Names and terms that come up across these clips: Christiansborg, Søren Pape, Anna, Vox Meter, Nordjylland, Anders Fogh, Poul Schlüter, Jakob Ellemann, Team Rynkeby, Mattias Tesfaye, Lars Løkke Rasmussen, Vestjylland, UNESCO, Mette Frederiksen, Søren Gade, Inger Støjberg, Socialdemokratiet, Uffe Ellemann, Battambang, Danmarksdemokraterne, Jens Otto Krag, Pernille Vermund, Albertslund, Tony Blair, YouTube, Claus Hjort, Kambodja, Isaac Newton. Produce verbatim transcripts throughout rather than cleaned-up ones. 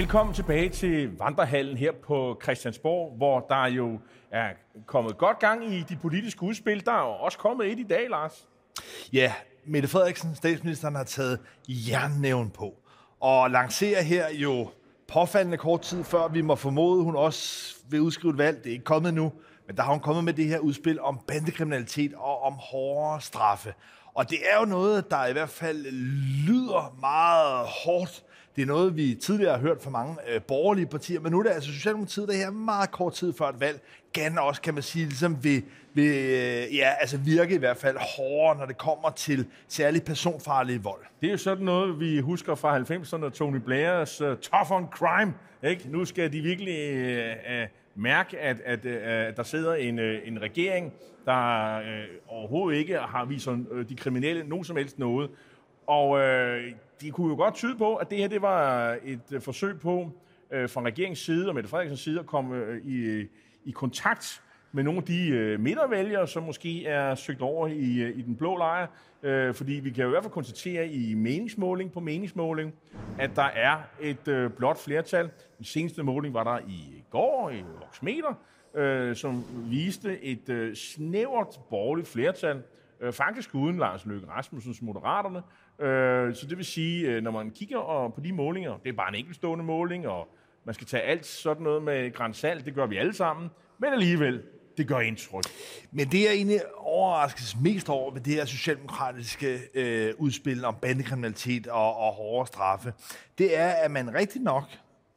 Velkommen tilbage til Vandrehallen her på Christiansborg, hvor der jo er kommet godt gang i de politiske udspil. Der er også kommet et i dag, Lars. Ja, Mette Frederiksen, statsministeren, har taget jernnæven på og lancerer her jo påfaldende kort tid før vi må formode, hun også vil udskrive et valg. Det er ikke kommet nu, men der har hun kommet med det her udspil om bandekriminalitet og om hårdere straffe. Og det er jo noget, der i hvert fald lyder meget hårdt. Det er noget, vi tidligere har hørt fra mange øh, borgerlige partier, men nu er det altså Socialdemokratiet, der her meget kort tid før et valg, gerne også, kan man sige, ligesom vil, vil øh, ja, altså virke i hvert fald hårdere, når det kommer til særlig personfarlig vold. Det er jo sådan noget, vi husker fra halvfemserne og Tony Blairs uh, tough on crime. Ikke? Nu skal de virkelig uh, uh, mærke, at, at uh, der sidder en, uh, en regering, der uh, overhovedet ikke har vist uh, de kriminelle nogen som helst noget. Og øh, de kunne jo godt tyde på, at det her det var et øh, forsøg på øh, fra regeringens side og Mette Frederiksens side at komme øh, i, i kontakt med nogle af de øh, midtervælgere, som måske er søgt over i, øh, i den blå lejr. Øh, fordi vi kan jo i hvert fald konstatere i meningsmåling på meningsmåling, at der er et øh, blåt flertal. Den seneste måling var der i går i Vox Meter, øh, som viste et øh, snævert borgerligt flertal. Faktisk uden Lars Løkke Rasmussens Moderaterne. Så det vil sige, når man kigger på de målinger, det er bare en enkeltstående måling, og man skal tage alt sådan noget med gran salt, det gør vi alle sammen, men alligevel, det gør indtryk. Men det, jeg egentlig overraskes mest over ved det her socialdemokratiske øh, udspil om bandekriminalitet og, og hårdere straffe, det er, at man rigtig nok,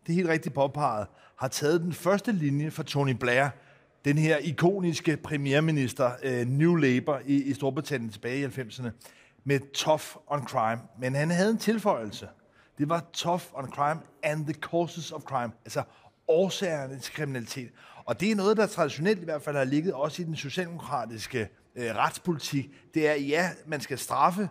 det er helt rigtigt påpeget, har taget den første linje fra Tony Blair, den her ikoniske premierminister, uh, New Labour, i, i Storbritannien tilbage i halvfemserne, med tough on crime. Men han havde en tilføjelse. Det var tough on crime and the causes of crime, altså årsagerne til kriminalitet. Og det er noget, der traditionelt i hvert fald har ligget også i den socialdemokratiske uh, retspolitik. Det er, ja, man skal straffe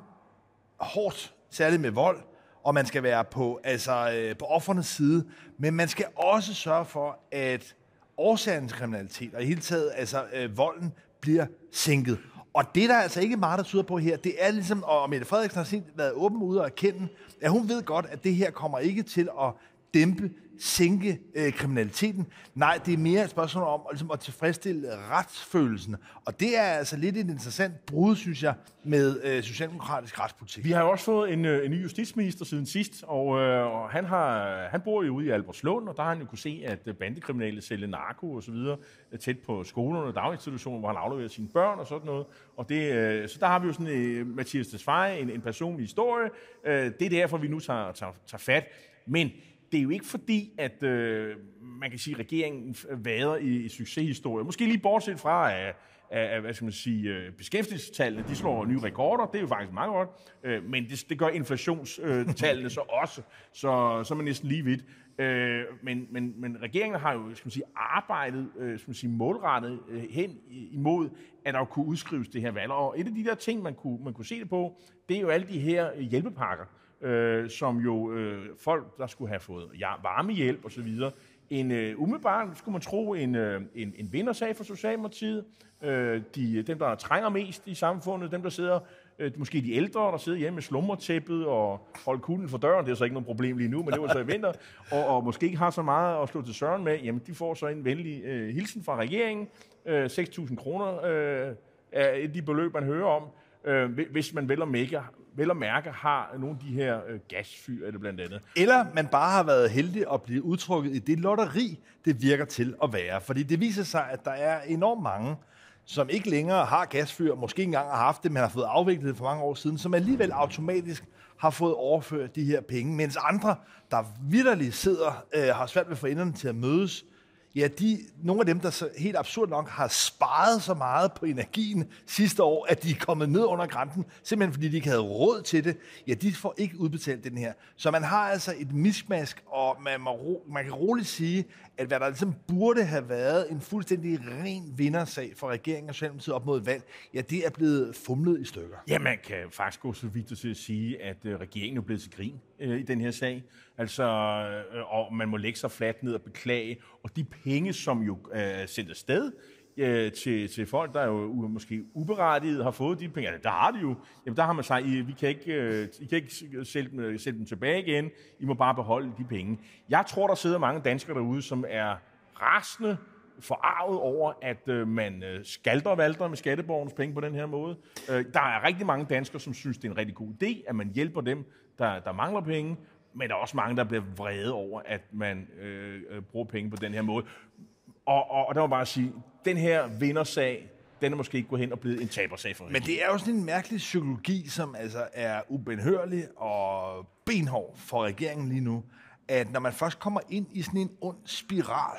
hårdt, særligt med vold, og man skal være på, altså, uh, på offernes side, men man skal også sørge for, at årsagen til kriminalitet, og i hele taget, altså øh, volden, bliver sænket. Og det, der er altså ikke meget, der tyder på her, det er ligesom, og Mette Frederiksen har sent været åben ude og erkende, at hun ved godt, at det her kommer ikke til at dæmpe, sænke øh, kriminaliteten. Nej, det er mere et spørgsmål om at, ligesom, at tilfredsstille retsfølelsen. Og det er altså lidt et interessant brud, synes jeg, med øh, socialdemokratisk retspolitik. Vi har jo også fået en, øh, en ny justitsminister siden sidst, og, øh, og han, har, han bor jo ude i Albertslund, og der har han jo kunne se, at bandekriminelle sælger narko og så videre tæt på skolerne og daginstitutioner, hvor han afleverer sine børn og sådan noget. Og det, øh, så der har vi jo sådan øh, Mattias Tesfaye, en, en personlig historie. Øh, det er derfor, vi nu tager, tager, tager fat. Men det er jo ikke fordi, at øh, man kan sige, at regeringen vader i, i succeshistorier. Måske lige bortset fra, at, at, at hvad skal man sige, beskæftigelsestallene de slår nye rekorder. Det er jo faktisk meget godt. Øh, men det, det gør inflationstallene så også. Så, så er man næsten lige vidt. Øh, men, men, men regeringen har jo skal man sige, arbejdet øh, skal man sige, målrettet øh, hen imod, at der kunne udskrives det her valg. Og et af de der ting, man kunne, man kunne se det på, det er jo alle de her hjælpepakker. Øh, som jo øh, folk, der skulle have fået ja, varmehjælp og så videre. En øh, umiddelbart, skulle man tro, en, øh, en, en vindersag for Socialdemokratiet. Øh, de, dem, der trænger mest i samfundet, dem, der sidder, øh, måske de ældre, der sidder hjemme med slummertæppet og holder kulden for døren. Det er så ikke noget problem lige nu, men det var så i vinter. Og, og måske ikke har så meget at slå til søren med. Jamen, de får så en venlig øh, hilsen fra regeringen. Øh, seks tusind kroner øh, er de beløb, man hører om. Øh, hvis man vel og, mække, vel og mærke har nogle af de her øh, gasfyr, eller blandt andet. Eller man bare har været heldig at blive udtrukket i det lotteri, det virker til at være. Fordi det viser sig, at der er enormt mange, som ikke længere har gasfyr, måske ikke engang har haft det, men har fået afviklet det for mange år siden, som alligevel automatisk har fået overført de her penge. Mens andre, der vitterligt sidder og øh, har svært ved at få enderne til at mødes, ja, de, nogle af dem, der så helt absurd nok har sparet så meget på energien sidste år, at de er kommet ned under grænsen, simpelthen fordi de ikke havde råd til det, ja, de får ikke udbetalt den her. Så man har altså et mismask, og man, må, man kan roligt sige, at hvad der ligesom burde have været en fuldstændig ren vindersag for regeringen og Socialdemokratiet op mod valg, ja, det er blevet fumlet i stykker. Ja, man kan faktisk gå så vidt til at sige, at regeringen er blevet til grin øh, i den her sag. Altså, øh, og man må lægge sig fladt ned og beklage, og de penge, som jo øh, er sendt afsted, øh, til, til folk, der jo u- måske uberettiget har fået de penge. Altså, der har de jo. Jamen, der har man sagt, I, vi kan ikke, øh, I kan ikke sælge dem, sælge dem tilbage igen. I må bare beholde de penge. Jeg tror, der sidder mange danskere derude, som er rasende forarvet over, at øh, man skalter og valter med skatteborgernes penge på den her måde. Øh, der er rigtig mange danskere, som synes, det er en rigtig god idé, at man hjælper dem, der, der mangler penge. Men der er også mange, der bliver vrede over, at man øh, øh, bruger penge på den her måde. Og, og, og der må bare sige, den her vindersag, den er måske ikke gået hen og blevet en tabersag for. Men det er jo sådan en mærkelig psykologi, som altså er ubenhørlig og benhård for regeringen lige nu, at når man først kommer ind i sådan en ond spiral,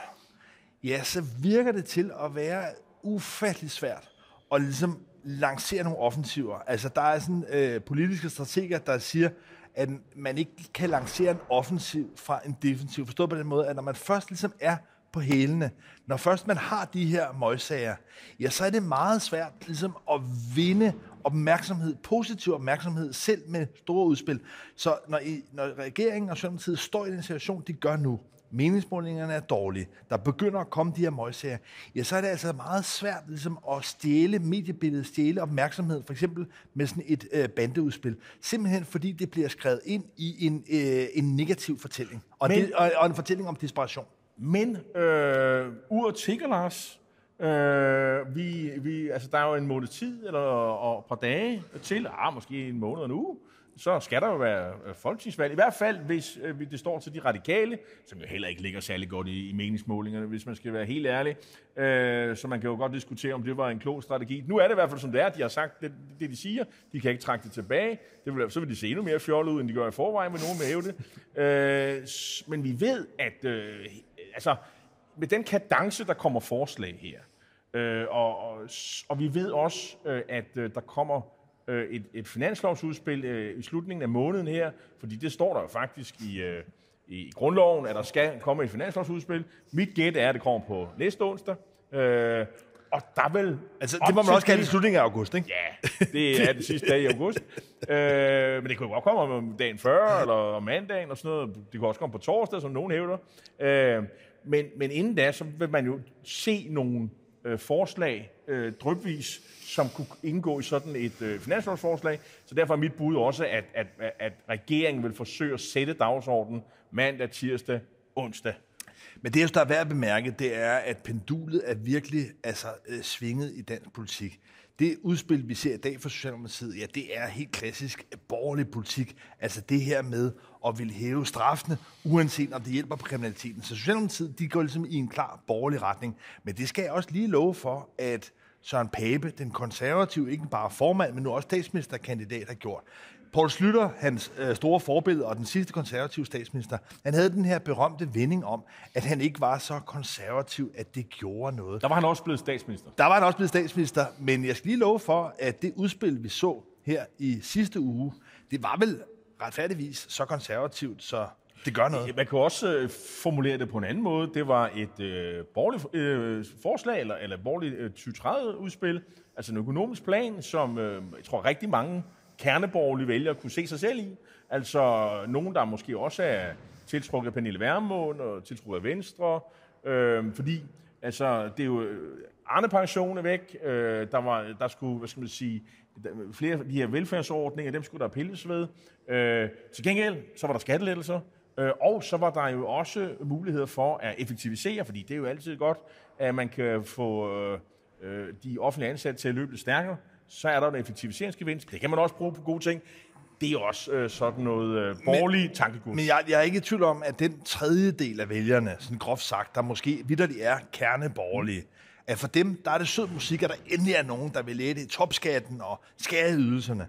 ja, så virker det til at være ufattelig svært at ligesom lancere nogle offensiver. Altså, der er sådan øh, politiske strateger, der siger, at man ikke kan lancere en offensiv fra en defensiv. Forstået på den måde, at når man først ligesom er på hælene, når først man har de her møgsager, ja, så er det meget svært ligesom at vinde opmærksomhed, positiv opmærksomhed, selv med store udspil. Så når, I, når regeringen og Socialdemokratiet står i den situation, de gør nu, meningsmålingerne er dårlige, der begynder at komme de her møgsager, ja, så er det altså meget svært ligesom at stjæle mediebilledet, stjæle opmærksomhed, for eksempel med sådan et øh, bandeudspil. Simpelthen fordi det bliver skrevet ind i en, øh, en negativ fortælling, og, men, det, og, og en fortælling om desperation. Men øh, uret tikker, Lars. Øh, vi, vi, altså, der er jo en måned tid, eller og et par dage til, ah, måske en måned og en uge, så skal der jo være folketingsvalg. I hvert fald, hvis det står til de radikale, som jo heller ikke ligger særlig godt i, i meningsmålingerne, hvis man skal være helt ærlig. Øh, så man kan jo godt diskutere, om det var en klog strategi. Nu er det i hvert fald, som det er. De har sagt det, det de siger. De kan ikke trække det tilbage. Det vil, så vil de se endnu mere fjollet ud, end de gør i forvejen, vil nogen med hæve det. Øh, men vi ved, at øh, altså, med den kadence, der kommer forslag her, øh, og, og, og vi ved også, øh, at øh, der kommer Et, et finanslovsudspil øh, i slutningen af måneden her, fordi det står der jo faktisk i, øh, i grundloven, at der skal komme et finanslovsudspil. Mit gæt er, at det kommer på næste onsdag. Øh, og der vil... Altså, det må man også kalde i slutningen af august, ikke? Ja, det er det sidste dag i august. Øh, men det kunne jo godt komme om dagen før, eller om mandagen, og sådan noget. Det kunne også komme på torsdag, som nogen hævder. Øh, men, men inden da, så vil man jo se nogle øh, forslag øh, drypvis, som kunne indgå i sådan et øh, finanslovsforslag. Så derfor er mit bud også, at, at, at regeringen vil forsøge at sætte dagsordenen mandag, tirsdag, onsdag. Men det, der er værd at bemærke, det er, at pendulet er virkelig altså, øh, svinget i dansk politik. Det udspil, vi ser i dag fra Socialdemokratiet, ja, det er helt klassisk borgerlig politik. Altså det her med at ville hæve straffene, uanset om det hjælper på kriminaliteten. Så Socialdemokratiet, de går ligesom i en klar borgerlig retning. Men det skal jeg også lige love for, at Søren Pape, den konservative, ikke bare formand, men nu også statsministerkandidat, har gjort. Poul Schlüter, hans øh, store forbillede og den sidste konservative statsminister, han havde den her berømte vending om, at han ikke var så konservativ, at det gjorde noget. Der var han også blevet statsminister. Der var han også blevet statsminister, men jeg skal lige love for, at det udspil, vi så her i sidste uge, det var vel retfærdigvis så konservativt, så det gør noget. Man kan også øh, formulere det på en anden måde. Det var et øh, borgerligt øh, forslag, eller, eller borgerligt øh, tyve tredive-udspil, altså en økonomisk plan, som øh, jeg tror rigtig mange kerneborgerlige vælgere kunne se sig selv i. Altså nogen, der måske også er tiltrukket af Pernille Vermund og tiltrukket af Venstre, øh, fordi altså, det er jo Arne-pensionen er væk, øh, der, var, der skulle, hvad skal man sige, flere af de her velfærdsordninger, dem skulle der pilles ved. Øh, til gengæld, så var der skattelettelser, øh, og så var der jo også muligheder for at effektivisere, fordi det er jo altid godt, at man kan få øh, de offentlige ansatte til at løbe lidt stærkere. Så er der en effektiviseringsgevinst. Det kan man også bruge på gode ting. Det er også øh, sådan noget øh, borgerlig tankegods. Men jeg, jeg er ikke i tvivl om, at den tredjedel af vælgerne, sådan groft sagt, der måske vitterligt er kerneborgerlige, at for dem, der er det sød musik, at der endelig er nogen, der vil lette i topskatten og skadeydelserne.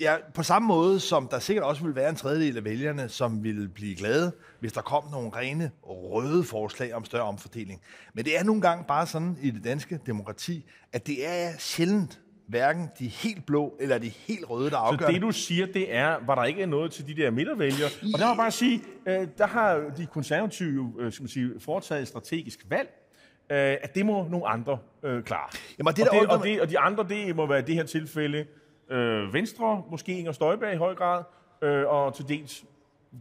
Ja, på samme måde, som der sikkert også vil være en tredjedel af vælgerne, som vil blive glade, hvis der kom nogle rene røde forslag om større omfordeling. Men det er nogle gange bare sådan i det danske demokrati, at det er sjældent hverken de helt blå eller de helt røde, der afgør. Så det, du siger, det er, var der ikke noget til de der midtervælgere. Og der må bare sige, der har de konservative skal man sige, foretaget et strategisk valg, at det må nogle andre øh, klare. Jamen, og, det, og, det, og, det, og de andre, det må være i det her tilfælde øh, Venstre, måske Inger Støjberg i høj grad, øh, og til dels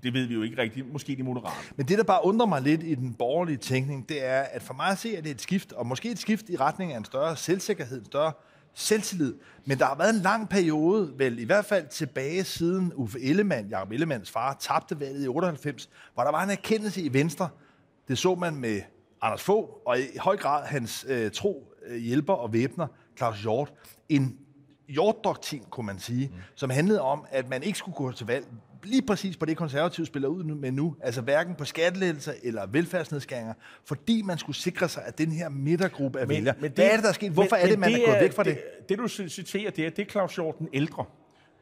Det ved vi jo ikke rigtigt. Måske de moderate. Men det, der bare undrer mig lidt i den borgerlige tænkning, det er, at for mig at se, at det er et skift, og måske et skift i retning af en større selvsikkerhed, en større selvtillid. Men der har været en lang periode, vel i hvert fald tilbage siden Uffe Ellemann, Jakob Ellemanns far, tabte valget i otteoghalvfems, hvor der var en erkendelse i Venstre. Det så man med Anders Fogh, og i høj grad hans øh, tro hjælper og væbner, Claus Hjort. En Hjort-doktrin, kunne man sige, mm. som handlede om, at man ikke skulle gå til valg lige præcis på det, konservative spiller ud med nu, altså hverken på skattelettelser eller velfærdsnedskæringer, fordi man skulle sikre sig, at den her midtergruppe er vælger. Hvad er det, der er sket? Hvorfor men, er det, man det er gået væk fra det? Det, det du citerer, det er, det er Claus Hjort den ældre.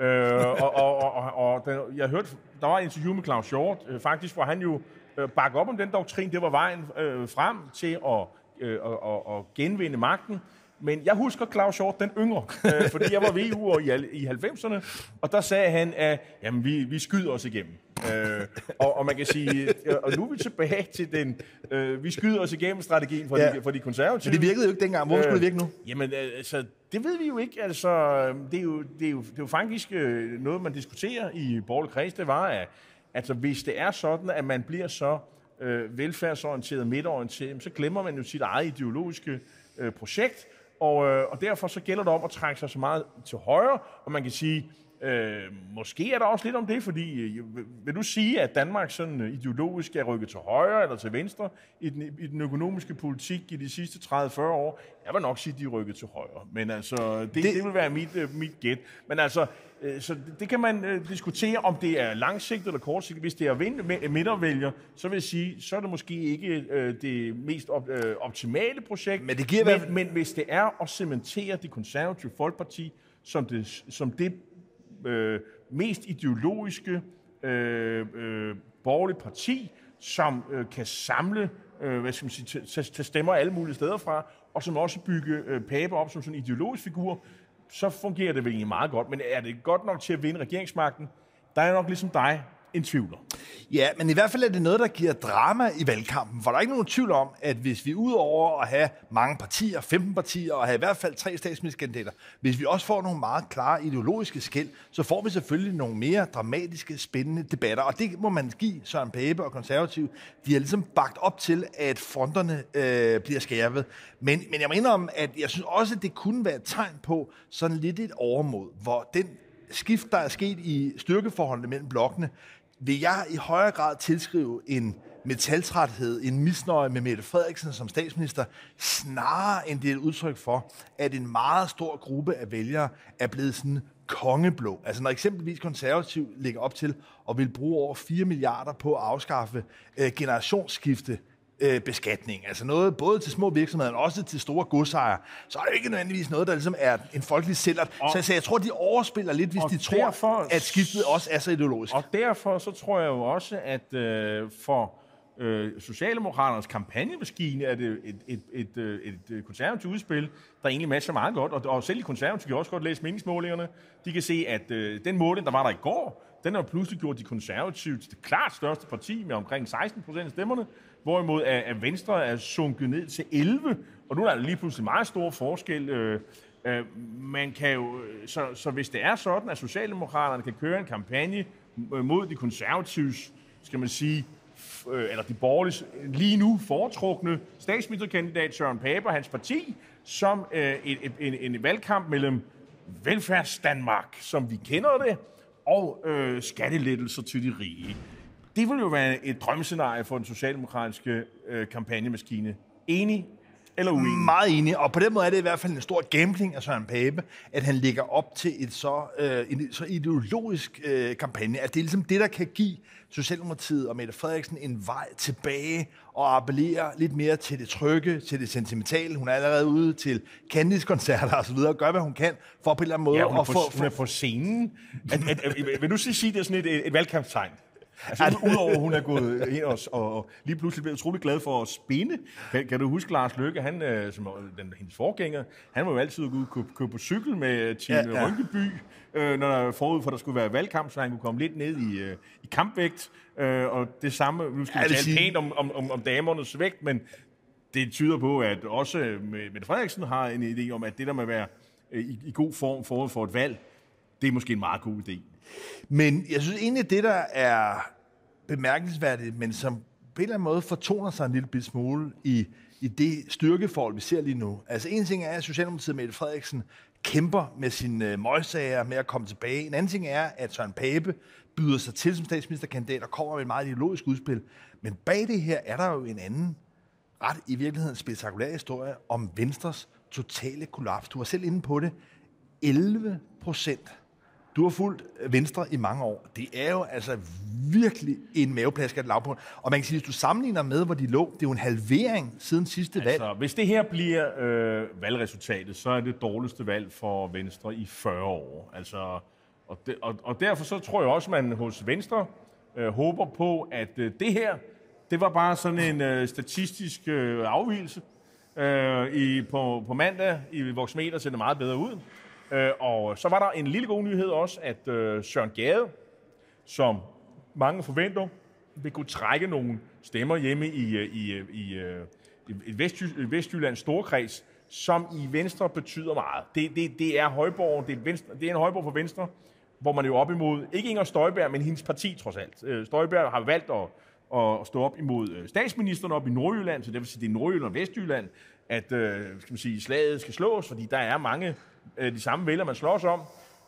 Øh, og og, og, og, og der, jeg hørte, der var et interview med Claus Hjort, øh, faktisk, hvor han jo øh, bakkede op om den doktrin, det var vejen øh, frem til at øh, og, og, og genvinde magten. Men jeg husker Claus Hjort den yngre, øh, fordi jeg var V U'er i halvfemserne, og der sagde han, at jamen, vi, vi skyder os igennem. Øh, og, og man kan sige, og nu er vi tilbage til den, øh, vi skyder os igennem-strategien for, ja. for de konservative. Men det virkede jo ikke dengang. Hvorfor skulle det virke nu? Øh, jamen, altså, det ved vi jo ikke. Altså, det er jo, det er jo, det er jo faktisk noget, man diskuterer i borgerlig kreds. Det var, at altså, hvis det er sådan, at man bliver så øh, velfærdsorienteret, midtorienteret, så glemmer man jo sit eget ideologiske øh, projekt. Og, øh, og derfor så gælder det om at trække sig så meget til højre, og man kan sige, øh, måske er der også lidt om det, fordi øh, vil du sige, at Danmark sådan ideologisk er rykket til højre eller til venstre i den, i den økonomiske politik i de sidste tredive til fyrre år? Jeg vil nok sige, at de er rykket til højre, men altså, det, det... det vil være mit, øh, mit gæt. Men altså, øh, så det, det kan man øh, diskutere, om det er langsigtet eller kortsigtet. Hvis det er midtervælger, så vil jeg sige, så er det måske ikke øh, det mest op, øh, optimale projekt. Men, det giver men, men, men hvis det er at cementere det konservative folkeparti som det, som det øh, mest ideologiske øh, øh, borgerlige parti, som øh, kan samle øh, hvad skal man sige, tage, tage stemmer alle mulige steder fra, og som også bygge øh, Pape op som sådan en ideologisk figur, så fungerer det vel egentlig meget godt. Men er det godt nok til at vinde regeringsmagten? Der er nok ligesom dig en tvivler. Ja, men i hvert fald er det noget, der giver drama i valgkampen, for der er ikke nogen tvivl om, at hvis vi udover at have mange partier, femten partier, og have i hvert fald tre statsministerkandidater, hvis vi også får nogle meget klare ideologiske skel, så får vi selvfølgelig nogle mere dramatiske, spændende debatter, og det må man give Søren Pape og konservative. De er ligesom bagt op til, at fronterne øh, bliver skærpet. Men, men jeg mener om, at jeg synes også, at det kunne være et tegn på sådan lidt et overmod, hvor den skift, der er sket i styrkeforholdene mellem blokkene, vil jeg i højere grad tilskrive en metaltræthed, en misnøje med Mette Frederiksen som statsminister, snarere end det er et udtryk for, at en meget stor gruppe af vælgere er blevet sådan kongeblå. Altså når eksempelvis konservativ ligger op til og vil bruge over fire milliarder på at afskaffe øh, generationsskifte, beskatning, altså noget både til små virksomheder, men også til store godsejere, så er det jo ikke nødvendigvis noget, der ligesom er en folkelig sælger. Så jeg, sagde, jeg tror, de overspiller lidt, hvis de tror, derfor, at skiftet også er så ideologisk. Og derfor så tror jeg jo også, at øh, for øh, Socialdemokraternes kampagnemaskine er det et, et, et, et, et konservativt udspil, der egentlig matcher meget godt, og, og selv de konservative kan også godt læse meningsmålingerne. De kan se, at øh, den måling, der var der i går, den har pludselig gjort de konservative til det klart største parti med omkring seksten procent af stemmerne, hvorimod at Venstre er sunket ned til elleve, og nu er der lige pludselig meget stor forskel. Man kan jo, så, så hvis det er sådan, at Socialdemokraterne kan køre en kampagne mod de konservatives, skal man sige, eller de borgerlige lige nu foretrukne statsministerkandidat Søren Pape og hans parti, som en, en, en valgkamp mellem velfærdsdanmark, som vi kender det, og øh, skattelettelser til de rige. Det vil jo være et drømmescenarie for den socialdemokratiske øh, kampagnemaskine. Enig eller uenig? Meget enig, og på den måde er det i hvert fald en stor gambling af Søren Pape, at han lægger op til et så, øh, en så ideologisk øh, kampagne, at det er ligesom det, der kan give Socialdemokratiet og Mette Frederiksen en vej tilbage og appellere lidt mere til det trygge, til det sentimentale. Hun er allerede ude til Candice-koncerter og så videre, og gør, hvad hun kan, for på en eller anden måde... Ja, hun er på, for, hun er på scenen. at, at, at, at, vil du sige, det er sådan et, et valgkampstegn? Altså, udover hun er gået ind og, og lige pludselig blev utrolig glad for at spinde. Kan, kan du huske Lars Løkke, han, som den, hendes forgænger, han var jo altid ude og køre på cykel med Team ja, ja. Rynkeby, øh, når der forud for, der skulle være valgkamp, så han kunne komme lidt ned i, øh, i kampvægt. Øh, og det samme, nu skal vi ja, tale pænt om, om, om, om damernes vægt, men det tyder på, at også Mette Frederiksen har en idé om, at det der med at være i, i god form forud for et valg, det er måske en meget god idé. Men jeg synes egentlig, det der er bemærkelsesværdigt, men som på en eller anden måde fortoner sig en lille smule i, i det styrkeforhold, vi ser lige nu. Altså en ting er, at Socialdemokratiet Mette Frederiksen kæmper med sine møgsager med at komme tilbage. En anden ting er, at Søren Pape byder sig til som statsministerkandidat og kommer med et meget ideologisk udspil. Men bag det her er der jo en anden ret i virkeligheden spektakulær historie om Venstres totale kollaps. Du var selv inde på det. elleve procent. Du har fulgt Venstre i mange år. Det er jo altså virkelig en maveplasker at lave på. Og man kan sige, at hvis du sammenligner med, hvor de lå, det er jo en halvering siden sidste valg. Altså, hvis det her bliver øh, valgresultatet, så er det dårligste valg for Venstre i fyrre år. Altså, og, de, og, og derfor så tror jeg også, man hos Venstre øh, håber på, at øh, det her, det var bare sådan en øh, statistisk øh, afvigelse. Øh, i, på, på mandag i Vox Meter ser det meget bedre ud. Øh, og så var der en lille god nyhed også, at øh, Søren Gade, som mange forventer, vil kunne trække nogle stemmer hjemme i, i, i, i Vestjy- Vestjyllands storkreds, som i Venstre betyder meget. Det, det, det er højborg, det er, Venstre, det er en højborg for Venstre, hvor man er jo op imod, ikke Inger Støjberg, men hendes parti trods alt. Øh, Støjberg har valgt at og stå op imod statsministeren op i Nordjylland, så det vil sige, det er Nordjylland og Vestjylland, at øh, skal man sige, slaget skal slås, fordi der er mange øh, de samme vælger, man slås om,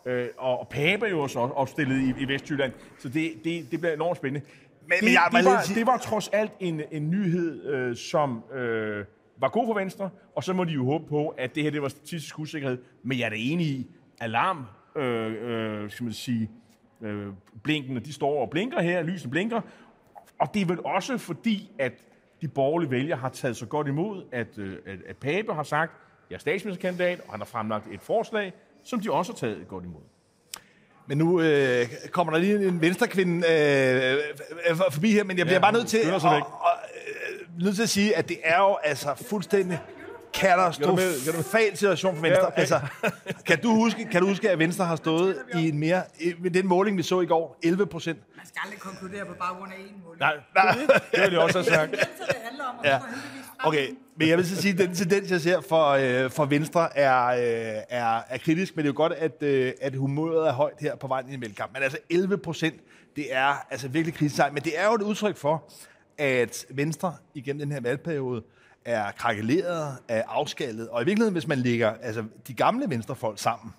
øh, og, og Pape er jo også opstillet i, i Vestjylland, så det, det, det bliver enormt spændende. Men, det, men jeg, det, det, var, det var trods alt en, en nyhed, øh, som øh, var god for Venstre, og så må de jo håbe på, at det her det var statistisk usikkerhed, men jeg er da enig i alarm, øh, øh, skal man sige, øh, blinkene, de står og blinker her, lysene blinker. Og det er vel også fordi, at de borgerlige vælgere har taget så godt imod, at, at, at Pape har sagt, at jeg er statsministerkandidat, og han har fremlagt et forslag, som de også har taget godt imod. Men nu øh, kommer der lige en venstrekvinde øh, forbi her, men jeg bliver ja, bare nødt til, og, og, øh, nødt til at sige, at det er jo altså fuldstændig katastrofal situation for Venstre. Ja, okay. Altså, kan du huske, kan du huske, at Venstre har stået i en mere... I den måling, vi så i går, elleve procent. Man skal aldrig konkludere på baggrund af én måling. Nej, nej. Det er det også at sagt. Det er det handler om, og ja. Okay, men jeg vil så sige, at den tendens, jeg ser for, øh, for Venstre, er, øh, er, er kritisk, men det er jo godt, at, øh, at humøret er højt her på vejen i en valgkamp. Men altså elleve procent, det er altså virkelig krisesejt. Men det er jo et udtryk for, at Venstre igennem den her valgperiode er krakeleret, er afskaldet. Og i virkeligheden, hvis man lægger altså, de gamle venstrefolk sammen,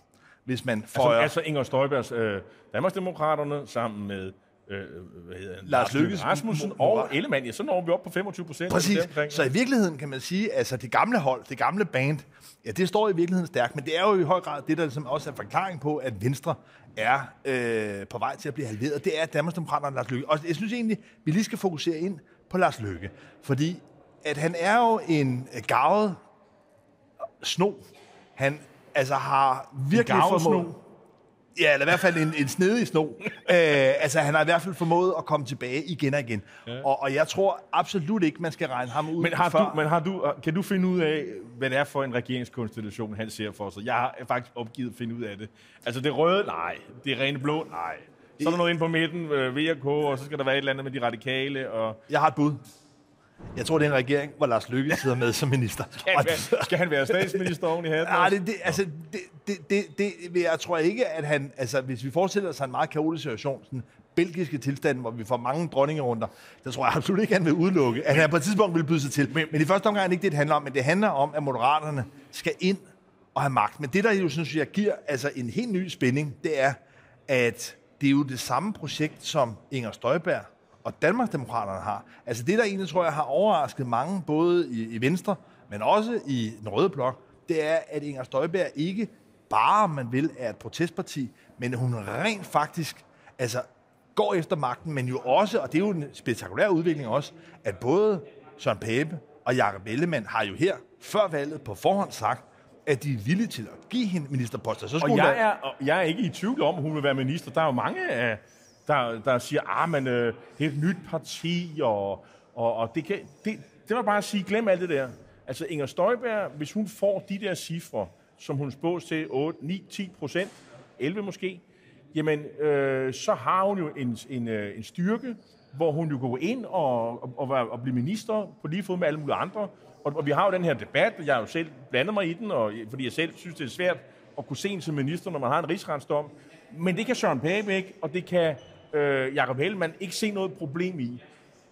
hvis man får... Altså, altså Inger Støjbergs øh, Danmarksdemokraterne sammen med øh, hvad hedder, Lars Løkke Rasmussen Løkke. og Ellemann, ja, så når vi op på femogtyve procent. Præcis. Så i virkeligheden kan man sige, at altså, det gamle hold, det gamle band, ja, det står i virkeligheden stærkt, men det er jo i høj grad det, der ligesom også er forklaring på, at Venstre er øh, på vej til at blive halveret. Det er Danmarksdemokraterne og Lars Løkke. Og jeg synes egentlig, vi lige skal fokusere ind på Lars Løkke, fordi at han er jo en garvet sno. Han altså har virkelig formået... Ja, eller i hvert fald en, en snedig sno. Æ, altså, han har i hvert fald formået at komme tilbage igen og igen. Ja. Og, og jeg tror absolut ikke, man skal regne ham ud. Men, har du, men har du, kan du finde ud af, hvad det er for en regeringskonstellation, han ser for sig? Jeg har faktisk opgivet at finde ud af det. Altså, det røde, nej. Det rene blå, nej. Så er der noget inde på midten, V og K, og så skal der være et eller andet med de radikale. Og... Jeg har et bud. Jeg tror, det er en regering, hvor Lars Løkke sidder med som minister. Skal han være, skal han være statsminister oven i hatten? Nej, det, det, altså, det, det, det, jeg tror ikke, at han... Altså, hvis vi forestiller sig en meget kaotisk situation, sådan belgiske tilstand, hvor vi får mange dronningerunder, der tror jeg absolut ikke, han vil udelukke, at han på et tidspunkt vil byde sig til. Men, men i første omgang er det ikke det, det handler om, men det handler om, at Moderaterne skal ind og have magt. Men det, der jo, synes jeg, giver altså en helt ny spænding, det er, at det er jo det samme projekt, som Inger Støjberg og Danmarksdemokraterne har. Altså det, der egentlig, tror jeg, har overrasket mange, både i, i Venstre, men også i den røde blok, det er, at Inger Støjberg ikke bare, man vil, er et protestparti, men hun rent faktisk altså, går efter magten, men jo også, og det er jo en spektakulær udvikling også, at både Søren Pape og Jakob Ellemann har jo her, før valget, på forhånd sagt, at de er villige til at give hende ministerposter. Så og jeg, være... er, og jeg er ikke i tvivl om, at hun vil være minister. Der er jo mange af... Der, der siger, ah, men øh, det er et nyt parti, og, og, og det kan... Det, det var bare at sige, glem alt det der. Altså, Inger Støjberg, hvis hun får de der cifre, som hun spås til otte, ni, ti procent, elleve måske, jamen, øh, så har hun jo en, en, en styrke, hvor hun jo går ind og, og, og, og bliver minister på lige fod med alle mulige andre. Og, og vi har jo den her debat, jeg har jo selv blandet mig i den, og, fordi jeg selv synes, det er svært at kunne se en som minister, når man har en rigsretsdom. Men det kan Søren Pape ikke, og det kan... øh, Jakob Ellemann ikke se noget problem i.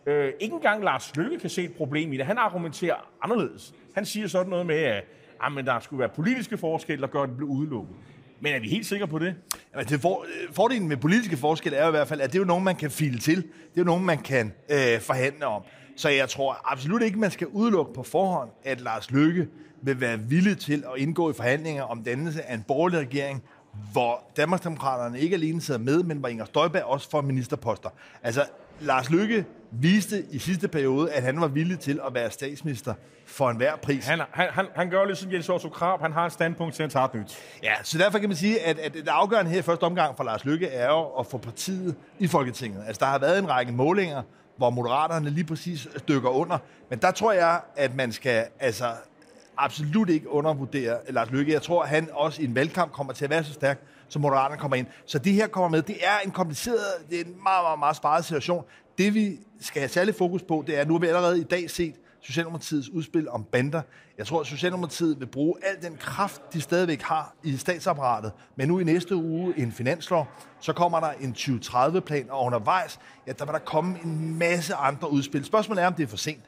Øh, ikke engang Lars Løkke kan se et problem i det. Han argumenterer anderledes. Han siger sådan noget med, at jamen, der skulle være politiske forskelle, der gør, at det blev udelukket. Men er vi helt sikre på det? Jamen, det for, fordelen med politiske forskelle er i hvert fald, at det er jo nogen, man kan file til. Det er jo nogen, man kan øh, forhandle om. Så jeg tror absolut ikke, man skal udelukke på forhånd, at Lars Løkke vil være villig til at indgå i forhandlinger om dannelse af en borgerlig regering, hvor Danmarksdemokraterne ikke alene sidder med, men hvor Inger Støjberg også får ministerposter. Altså, Lars Løkke viste i sidste periode, at han var villig til at være statsminister for enhver pris. Han, han, han, han gør lidt som Jens Otto Krag, han har et standpunkt til at tage nyt. Ja, så derfor kan man sige, at, at det afgørende her i første omgang for Lars Løkke er jo at få partiet i Folketinget. Altså, der har været en række målinger, hvor Moderaterne lige præcis dykker under. Men der tror jeg, at man skal altså absolut ikke undervurdere Lars Løkke. Jeg tror, at han også i en valgkamp kommer til at være så stærk, som Moderaterne kommer ind. Så det her kommer med. Det er en kompliceret, det er en meget, meget, meget sparet situation. Det, vi skal have særlig fokus på, det er, at nu har vi allerede i dag set Socialdemokratiets udspil om bander. Jeg tror, at Socialdemokratiet vil bruge al den kraft, de stadigvæk har i statsapparatet. Men nu i næste uge en finanslov, så kommer der en tyve tredive plan, og undervejs, ja, der vil der komme en masse andre udspil. Spørgsmålet er, om det er for sent.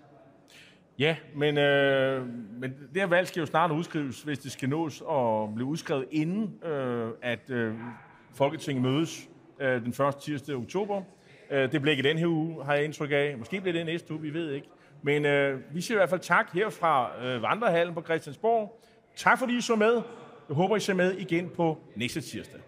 Ja, men, øh, men det her valg skal jo snart udskrives, hvis det skal nås og blive udskrevet inden, øh, at øh, Folketinget mødes øh, den første tirsdag oktober. Øh, det bliver ikke den her uge, har jeg indtryk af. Måske bliver det næste uge, vi ved ikke. Men øh, vi siger i hvert fald tak her fra øh, Vandrehallen på Christiansborg. Tak fordi I så med. Jeg håber, I ser med igen på næste tirsdag.